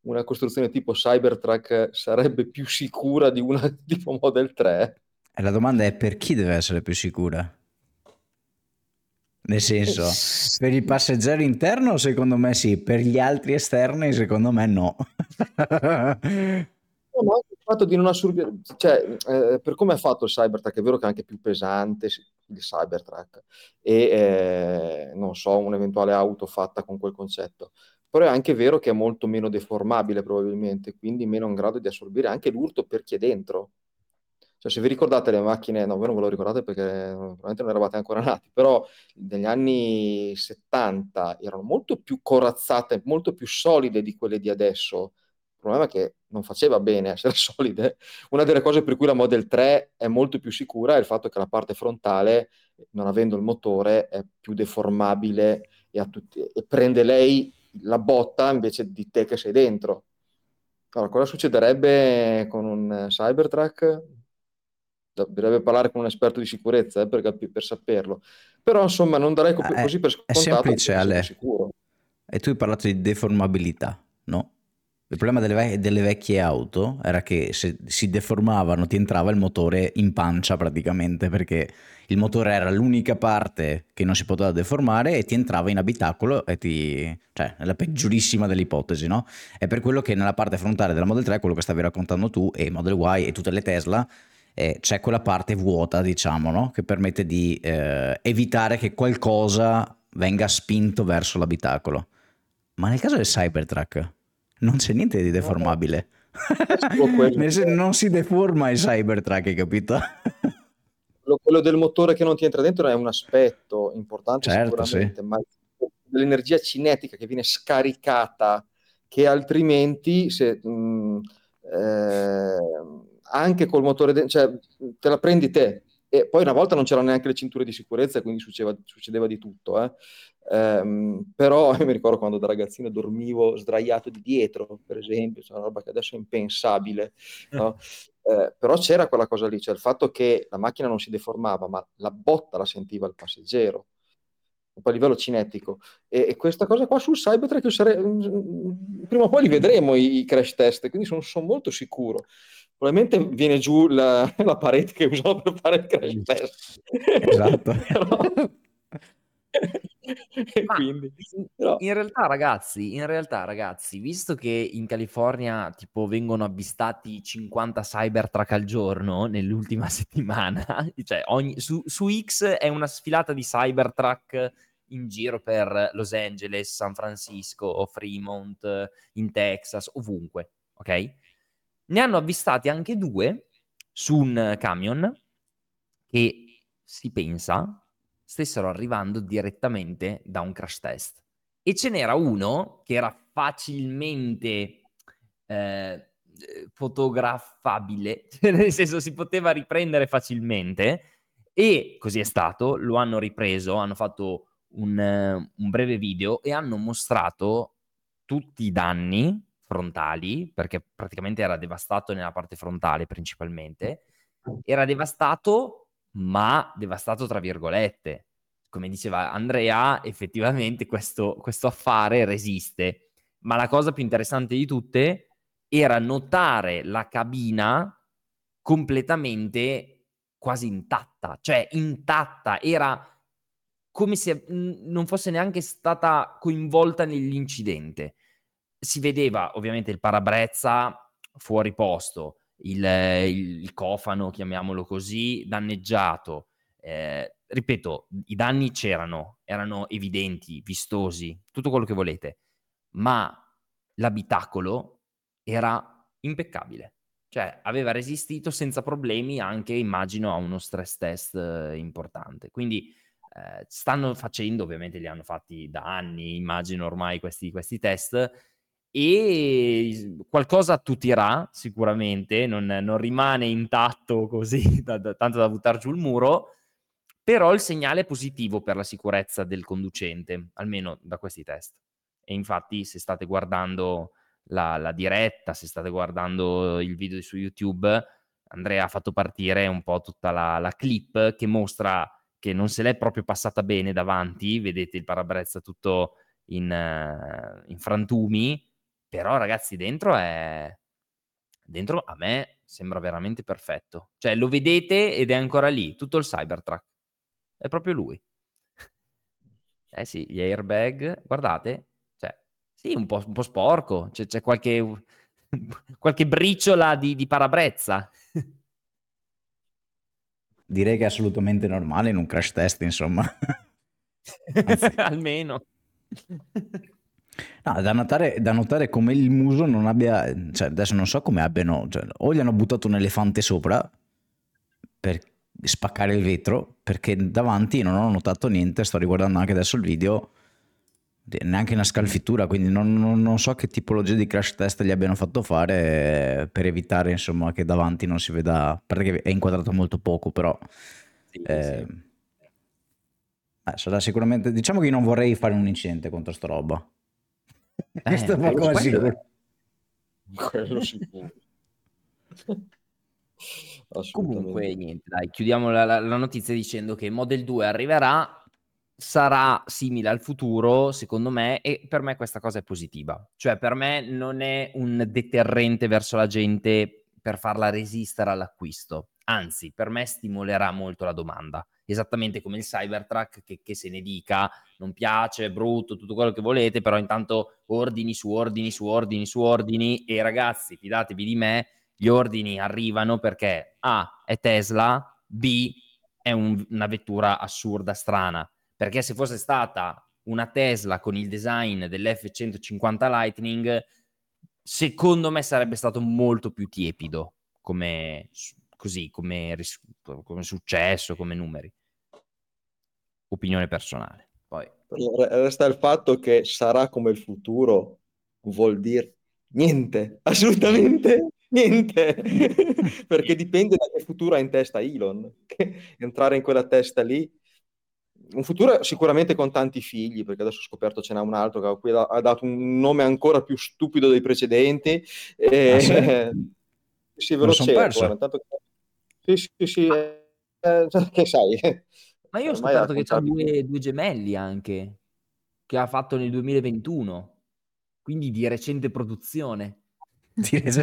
una costruzione tipo Cybertruck sarebbe più sicura di una tipo Model 3? E la domanda è: per chi deve essere più sicura? Nel senso, per il passeggero interno secondo me sì, per gli altri esterni secondo me no. Ma anche il fatto di non assorbire, cioè, per come è fatto il Cybertruck, è vero che è anche più pesante il Cybertruck e non so, un'eventuale auto fatta con quel concetto, però è anche vero che è molto meno deformabile probabilmente, quindi meno in grado di assorbire anche l'urto per chi è dentro. Cioè, se vi ricordate le macchine, no, voi non ve lo ricordate perché probabilmente non eravate ancora nati, però negli anni 70 erano molto più corazzate, molto più solide di quelle di adesso. Il problema è che non faceva bene essere solide. Una delle cose per cui la Model 3 è molto più sicura è il fatto che la parte frontale, non avendo il motore, è più deformabile e prende lei la botta invece di te che sei dentro. Allora, cosa succederebbe con un Cybertruck? Dovrebbe parlare con un esperto di sicurezza per saperlo. Però, insomma, non darei così per scontato. È semplice, Ale. Sicuro. E tu hai parlato di deformabilità, no? Il problema delle vecchie auto era che se si deformavano ti entrava il motore in pancia praticamente, perché il motore era l'unica parte che non si poteva deformare e ti entrava in abitacolo cioè è la peggiorissima delle ipotesi, no? È per quello che nella parte frontale della Model 3, quello che stavi raccontando tu, e Model Y e tutte le Tesla, c'è quella parte vuota, diciamo, no? Che permette di evitare che qualcosa venga spinto verso l'abitacolo. Ma nel caso del Cybertruck non c'è niente di deformabile. Non si deforma il Cybertruck, hai capito? Quello del motore che non ti entra dentro è un aspetto importante, certo, sicuramente, sì. Ma l'energia cinetica che viene scaricata, che altrimenti se anche col motore cioè te la prendi te. E poi una volta non c'erano neanche le cinture di sicurezza, quindi succedeva di tutto, però io mi ricordo quando da ragazzino dormivo sdraiato di dietro, per esempio, cioè una roba che adesso è impensabile, no? Però c'era quella cosa lì, cioè il fatto che la macchina non si deformava, ma la botta la sentiva il passeggero, un po' a livello cinetico, e questa cosa qua sul Cybertruck prima o poi li vedremo i crash test, quindi sono molto sicuro. Probabilmente viene giù la parete che usano per fare il crash test. Esatto. Però... Ma quindi, però... in realtà ragazzi, visto che in California tipo vengono avvistati 50 Cybertruck al giorno nell'ultima settimana, cioè su X è una sfilata di Cybertruck in giro per Los Angeles, San Francisco, Fremont, in Texas, ovunque, ok? Ne hanno avvistati anche 2 su un camion che si pensa stessero arrivando direttamente da un crash test. E ce n'era uno che era facilmente fotografabile, nel senso si poteva riprendere facilmente, e così è stato, lo hanno ripreso, hanno fatto un breve video e hanno mostrato tutti i danni frontali, perché praticamente era devastato nella parte frontale principalmente, era devastato, ma devastato tra virgolette. Come diceva Andrea, effettivamente questo affare resiste. Ma la cosa più interessante di tutte era notare la cabina completamente quasi intatta, cioè intatta, era come se non fosse neanche stata coinvolta nell'incidente. Si vedeva ovviamente il parabrezza fuori posto, il cofano, chiamiamolo così, danneggiato. Ripeto, i danni c'erano, erano evidenti, vistosi, tutto quello che volete, ma l'abitacolo era impeccabile, cioè aveva resistito senza problemi anche, immagino, a uno stress test importante. Quindi stanno facendo, ovviamente li hanno fatti da anni, immagino ormai questi test, e qualcosa tutirà sicuramente, non rimane intatto così tanto da buttare giù il muro, però il segnale è positivo per la sicurezza del conducente, almeno da questi test. E infatti se state guardando la diretta, se state guardando il video su YouTube, Andrea ha fatto partire un po' tutta la clip che mostra che non se l'è proprio passata bene davanti, vedete il parabrezza tutto in frantumi, però ragazzi dentro a me sembra veramente perfetto, cioè lo vedete ed è ancora lì, tutto il Cybertruck, è proprio lui. Eh sì, gli airbag, guardate, cioè, sì, un po' sporco, cioè, c'è qualche briciola di parabrezza. Direi che è assolutamente normale in un crash test, insomma. Almeno. No, da notare come il muso non abbia, cioè adesso non so come abbiano, cioè, o gli hanno buttato un elefante sopra per spaccare il vetro, perché davanti non ho notato niente, sto riguardando anche adesso il video, neanche una scalfitura, quindi non so che tipologia di crash test gli abbiano fatto fare per evitare, insomma, che davanti non si veda, perché è inquadrato molto poco, però sì. Sarà sicuramente, diciamo che io non vorrei fare un incidente contro sta roba. Questo è qualcosa sicuro. Quello sicuro. Comunque niente, dai, chiudiamo la notizia dicendo che Model 2 arriverà, sarà simile al futuro secondo me, e per me questa cosa è positiva, cioè per me non è un deterrente verso la gente per farla resistere all'acquisto, anzi per me stimolerà molto la domanda, esattamente come il Cybertruck, che se ne dica, non piace, è brutto, tutto quello che volete, però intanto ordini su ordini su ordini su ordini, e ragazzi fidatevi di me, gli ordini arrivano perché A, è Tesla, B, è una vettura assurda, strana, perché se fosse stata una Tesla con il design dell'F-150 Lightning, secondo me sarebbe stato molto più tiepido, come successo, come numeri. Opinione personale. Poi. Resta il fatto che sarà come il futuro, vuol dire niente, assolutamente niente, perché dipende da che futuro ha in testa Elon, che entrare in quella testa lì. Un futuro sicuramente con tanti figli, perché adesso ho scoperto ce n'è un altro che a cui ha dato un nome ancora più stupido dei precedenti. Sì, ve lo cerco. Tanto... Sì. Che sai? Ma io ho scoperto che c'ha due gemelli anche, che ha fatto nel 2021, quindi di recente produzione. C'ha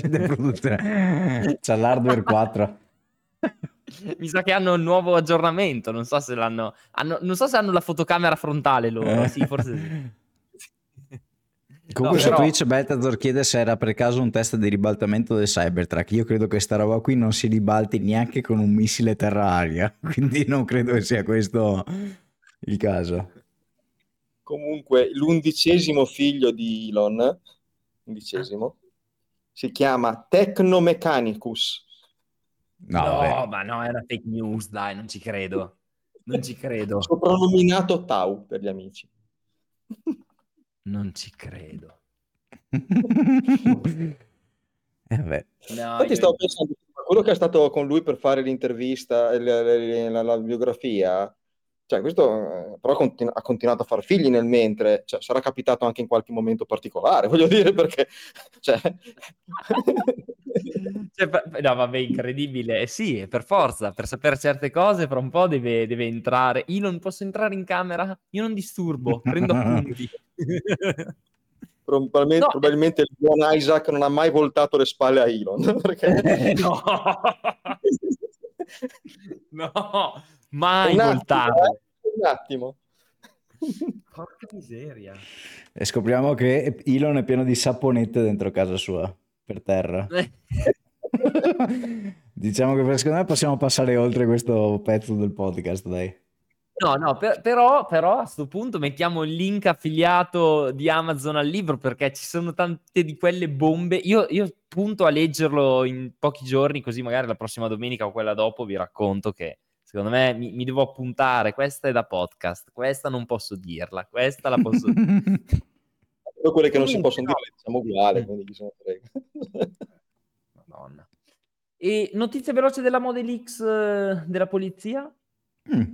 l'hardware 4. Mi sa che hanno un nuovo aggiornamento, non so se non so se hanno la fotocamera frontale loro, sì, forse sì. Comunque su però... Twitch Betazor chiede se era per caso un test di ribaltamento del Cybertruck. Io credo che sta roba qui non si ribalti neanche con un missile terra-aria, quindi non credo che sia questo il caso. Comunque l'11° figlio di Elon, si chiama Technomechanicus. No, ma no, era fake news, dai, non ci credo. Soprannominato Tau per gli amici. Non ci credo. Vabbè. Infatti stavo pensando, quello che è stato con lui per fare l'intervista, la biografia, Cioè, questo però ha continuato a far figli nel mentre, cioè, sarà capitato anche in qualche momento particolare, voglio dire, perché... Cioè... no, vabbè, incredibile. Sì, per forza, per sapere certe cose, fra un po' deve entrare. Io non posso entrare in camera, io non disturbo, prendo appunti. Probabilmente il buon Isaac non ha mai voltato le spalle a Elon. Perché... no! No! Mai un voltato. Attimo, un attimo. Porca miseria. E scopriamo che Elon è pieno di saponette dentro casa sua, per terra. Diciamo che per secondo me possiamo passare oltre questo pezzo del podcast, dai. No, però a questo punto mettiamo il link affiliato di Amazon al libro, perché ci sono tante di quelle bombe. Io punto a leggerlo in pochi giorni, così magari la prossima domenica o quella dopo vi racconto che secondo me mi devo appuntare. Questa è da podcast, questa non posso dirla, questa la posso dire. Quelle che non si possono dire, diciamo uguale, quindi chi se ne frega. Madonna. E notizia veloce della Model X della polizia?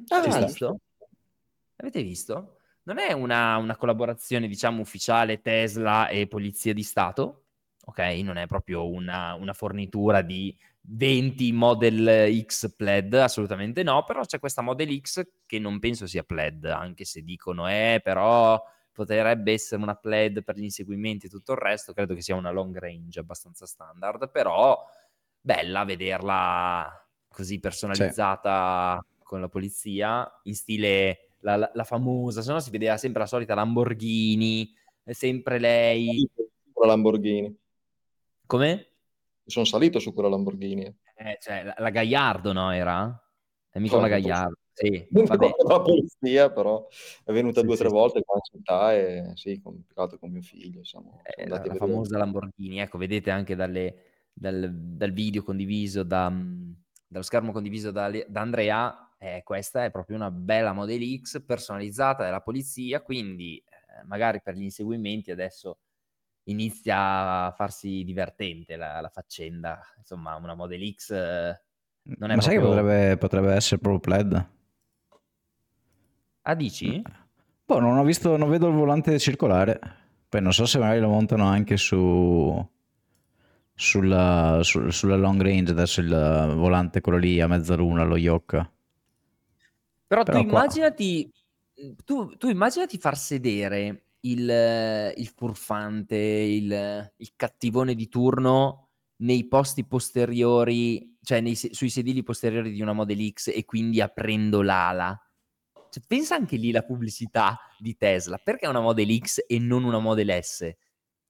Avete visto? Non è una collaborazione, diciamo, ufficiale Tesla e Polizia di Stato, ok? Non è proprio una fornitura di 20 Model X Plaid, assolutamente no, però c'è questa Model X che non penso sia Plaid, anche se dicono, però potrebbe essere una Plaid per gli inseguimenti e tutto il resto. Credo che sia una long range abbastanza standard, però bella vederla così personalizzata, sì, con la polizia, in stile la famosa, se no si vedeva sempre la solita Lamborghini, sempre lei. Lamborghini. Come? Mi sono salito su quella Lamborghini. La Gaiardo, no, era? È mica la Gaiardo. Sì, vabbè. La polizia, però, è venuta due o tre volte qua in città e sì, complicato con mio figlio. Siamo andati la famosa Lamborghini, ecco, vedete anche dal video condiviso, dallo schermo condiviso da Andrea. Questa è proprio una bella Model X personalizzata della polizia, quindi magari per gli inseguimenti adesso inizia a farsi divertente la faccenda. Insomma, una Model X non è. Ma proprio... sai che potrebbe essere proprio Plaid? Ah, dici? Boh, non vedo il volante circolare. Poi non so se magari lo montano anche sulla long range, adesso il volante quello lì a mezzaluna, lo Iocca. Però tu immaginati far sedere il furfante, il cattivone di turno nei posti posteriori, cioè sui sedili posteriori di una Model X, e quindi aprendo l'ala. Cioè, pensa anche lì la pubblicità di Tesla. Perché una Model X e non una Model S?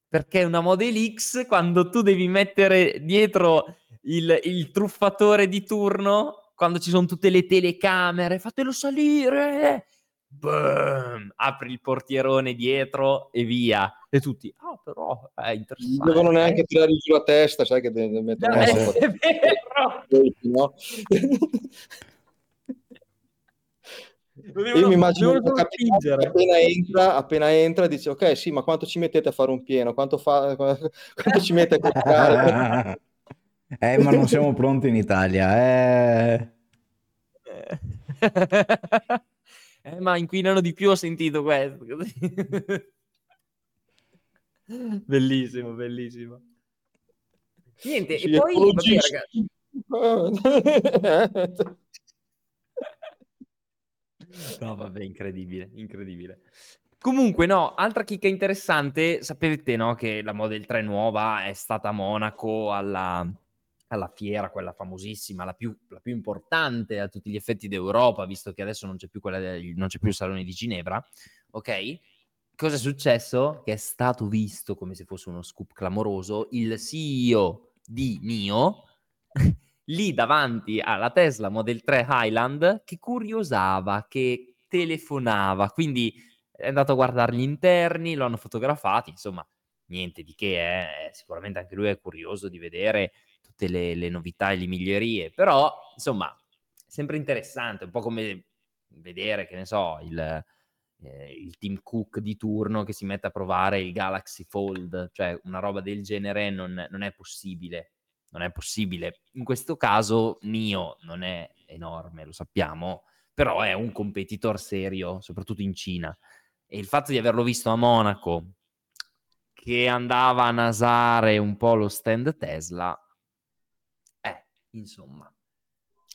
Perché una Model X, quando tu devi mettere dietro il truffatore di turno... quando ci sono tutte le telecamere, fatelo salire, boom, apri il portierone dietro e via. E tutti, però è interessante. Non devono neanche tirare giù la testa, sai che devono mettere... No, è vero! No? Io mi immagino che appena entra dice, ok, sì, ma quanto ci mettete a fare un pieno? Quanto ci mette a comprare? Ma non siamo pronti in Italia, ma inquinano di più, ho sentito questo. Bellissimo, bellissimo. Niente, sì, e poi vabbè, ragazzi. No, vabbè, incredibile. Comunque, no, altra chicca interessante, sapete, no, che la Model 3 nuova è stata a Monaco alla fiera, quella famosissima, la più importante a tutti gli effetti d'Europa, visto che adesso non c'è più non c'è più il Salone di Ginevra, ok? Cosa è successo? Che è stato visto, come se fosse uno scoop clamoroso, il CEO di Nio lì davanti alla Tesla Model 3 Highland, che curiosava, che telefonava, quindi è andato a guardare gli interni, lo hanno fotografato, insomma, niente di che, sicuramente anche lui è curioso di vedere tutte le novità e le migliorie, però insomma sempre interessante, un po' come vedere, che ne so, il Tim Cook di turno che si mette a provare il Galaxy Fold, cioè una roba del genere non è possibile in questo caso. Nio non è enorme, lo sappiamo, però è un competitor serio, soprattutto in Cina. E il fatto di averlo visto a Monaco, che andava a nasare un po' lo stand Tesla, insomma.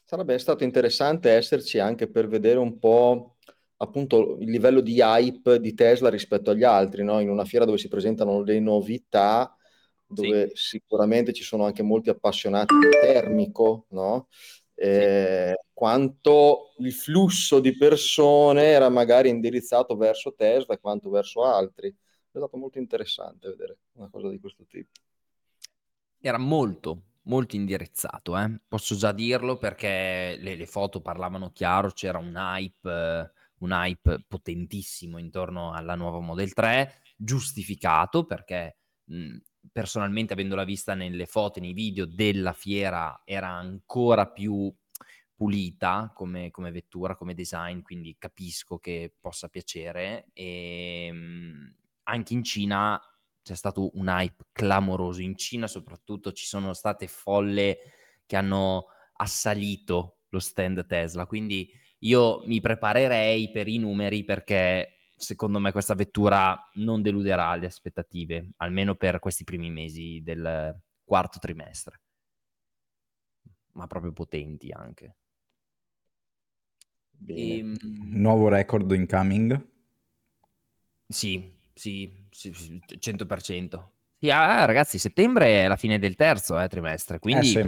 Sarebbe stato interessante esserci anche per vedere un po' appunto il livello di hype di Tesla rispetto agli altri, no? In una fiera dove si presentano le novità, dove sì, sicuramente ci sono anche molti appassionati di termico, no? Sì. Quanto il flusso di persone era magari indirizzato verso Tesla e quanto verso altri. È stato molto interessante vedere una cosa di questo tipo. Era molto indirizzato, posso già dirlo, perché le foto parlavano chiaro, c'era un hype potentissimo intorno alla nuova Model 3, giustificato, perché personalmente, avendola vista nelle foto e nei video della fiera, era ancora più pulita come vettura, come design, quindi capisco che possa piacere. E anche in Cina c'è stato un hype clamoroso, in Cina soprattutto ci sono state folle che hanno assalito lo stand Tesla, quindi io mi preparerei per i numeri, perché secondo me questa vettura non deluderà le aspettative, almeno per questi primi mesi del quarto trimestre, ma proprio potenti anche. Bene. Nuovo record incoming? Sì, 100%. Sì, ragazzi, settembre è la fine del terzo trimestre, quindi sì,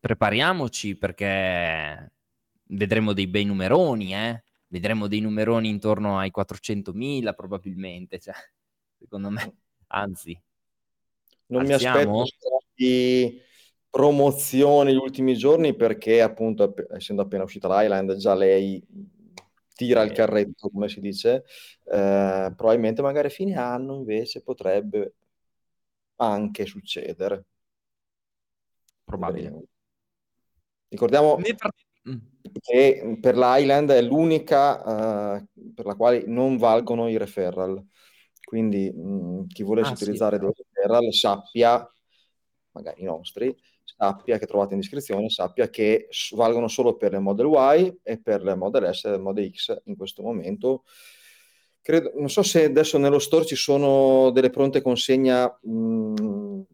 prepariamoci, perché vedremo dei bei numeroni, vedremo dei numeroni intorno ai 400.000 probabilmente, cioè, secondo me, anzi. Non mi aspetto di promozione gli ultimi giorni, perché appunto essendo appena uscita l'Highland, già lei tira il carretto, come si dice, probabilmente magari fine anno invece potrebbe anche succedere. Probabile. Ricordiamo che per l'Highland è l'unica per la quale non valgono i referral, quindi chi volesse utilizzare dei referral sappia, magari i nostri, sappia che trovate in descrizione, sappia che valgono solo per le Model Y e per le Model S e le Model X in questo momento. Credo, non so se adesso nello store ci sono delle pronte consegna old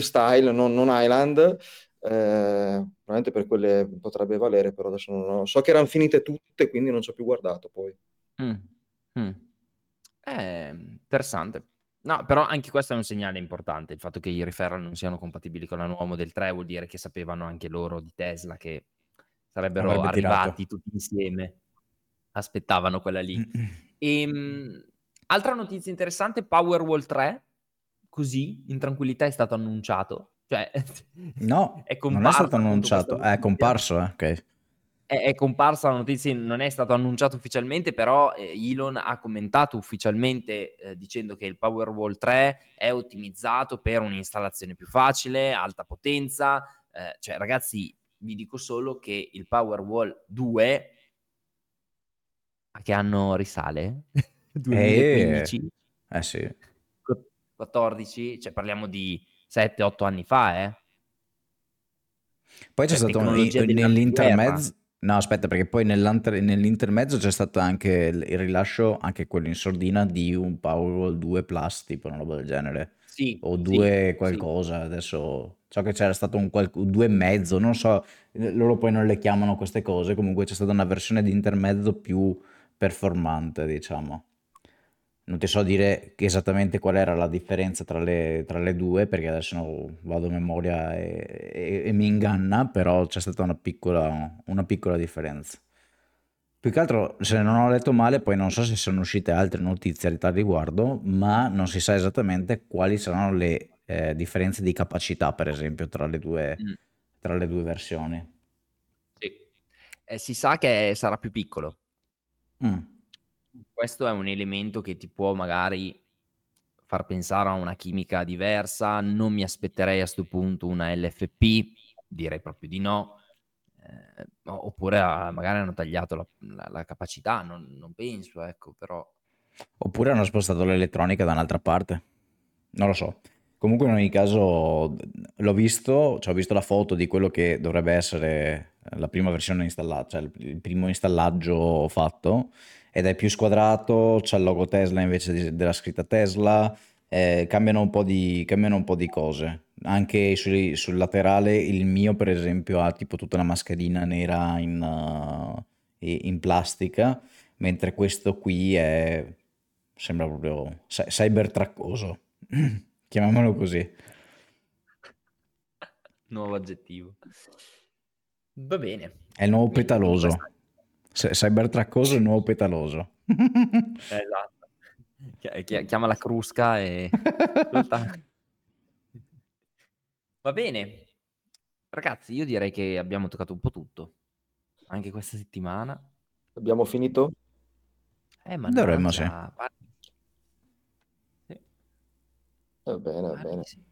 style, non Highland, probabilmente per quelle potrebbe valere, però adesso non so, che erano finite tutte, quindi non ci ho più guardato poi. Interessante. No, però anche questo è un segnale importante, il fatto che i referral non siano compatibili con la nuova Model 3 vuol dire che sapevano anche loro di Tesla che sarebbero arrivati tutti insieme, aspettavano quella lì. E, altra notizia interessante, Powerwall 3, così in tranquillità è stato annunciato, cioè no, è comparso, non è stato annunciato, è comparso, ok. È comparsa la notizia, non è stato annunciato ufficialmente, però Elon ha commentato ufficialmente dicendo che il Powerwall 3 è ottimizzato per un'installazione più facile, alta potenza. Cioè, ragazzi, vi dico solo che il Powerwall 2, a che anno risale? 2015? Sì. 14? Cioè, parliamo di 7-8 anni fa, Poi c'è stato nell'intermezzo... No, aspetta, perché poi nell'intermezzo c'è stato anche il rilascio, anche quello in sordina, di un Powerwall 2 Plus, tipo una roba del genere. Sì. O 2 qualcosa, adesso... So che c'era stato un 2,5, non so, loro poi non le chiamano queste cose, comunque c'è stata una versione di intermezzo più performante, diciamo. Non ti so dire esattamente qual era la differenza tra le due, perché adesso no, vado a memoria e mi inganna, però c'è stata una piccola differenza. Più che altro, se non ho letto male, poi non so se sono uscite altre notizie al riguardo, ma non si sa esattamente quali saranno le differenze di capacità, per esempio, tra le due versioni. Sì. Si sa che sarà più piccolo. Questo è un elemento che ti può magari far pensare a una chimica diversa. Non mi aspetterei a sto punto una LFP, direi proprio di no, oppure magari hanno tagliato la capacità, non penso, ecco, però. Oppure hanno spostato l'elettronica da un'altra parte, non lo so. Comunque in ogni caso l'ho visto, cioè ho visto la foto di quello che dovrebbe essere la prima versione installata, cioè il primo installaggio fatto, ed è più squadrato, c'è il logo Tesla invece della scritta Tesla, cambiano un po' di cose. Anche sul laterale il mio per esempio ha tipo tutta una mascherina nera in plastica, mentre questo qui sembra proprio cybertraccoso, chiamiamolo così. Nuovo aggettivo. Va bene. È il nuovo petaloso. Cybertraccoso è il nuovo petaloso. Esatto. Chiama la crusca e... Va bene. Ragazzi, io direi che abbiamo toccato un po' tutto. Anche questa settimana. Abbiamo finito? Dovremmo, sì. Va bene, va bene. Sì.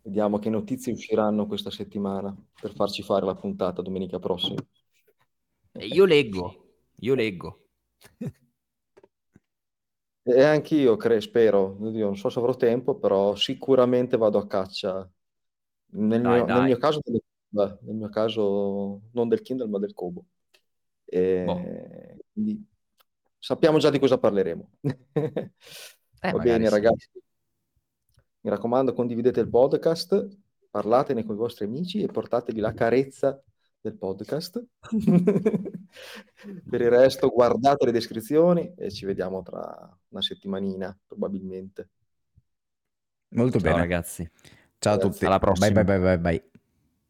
Vediamo che notizie usciranno questa settimana per farci fare la puntata domenica prossima. Io leggo. E anch'io spero, oddio, non so se avrò tempo, però sicuramente vado a caccia. Nel mio caso non del Kindle ma del Kobo. Quindi sappiamo già di cosa parleremo. Va bene, sì. Ragazzi, mi raccomando, condividete il podcast, parlatene con i vostri amici e portatevi la carezza del podcast. Per il resto guardate le descrizioni e ci vediamo tra una settimanina probabilmente. Molto bene, ragazzi. Ciao a tutti, alla prossima. Bye.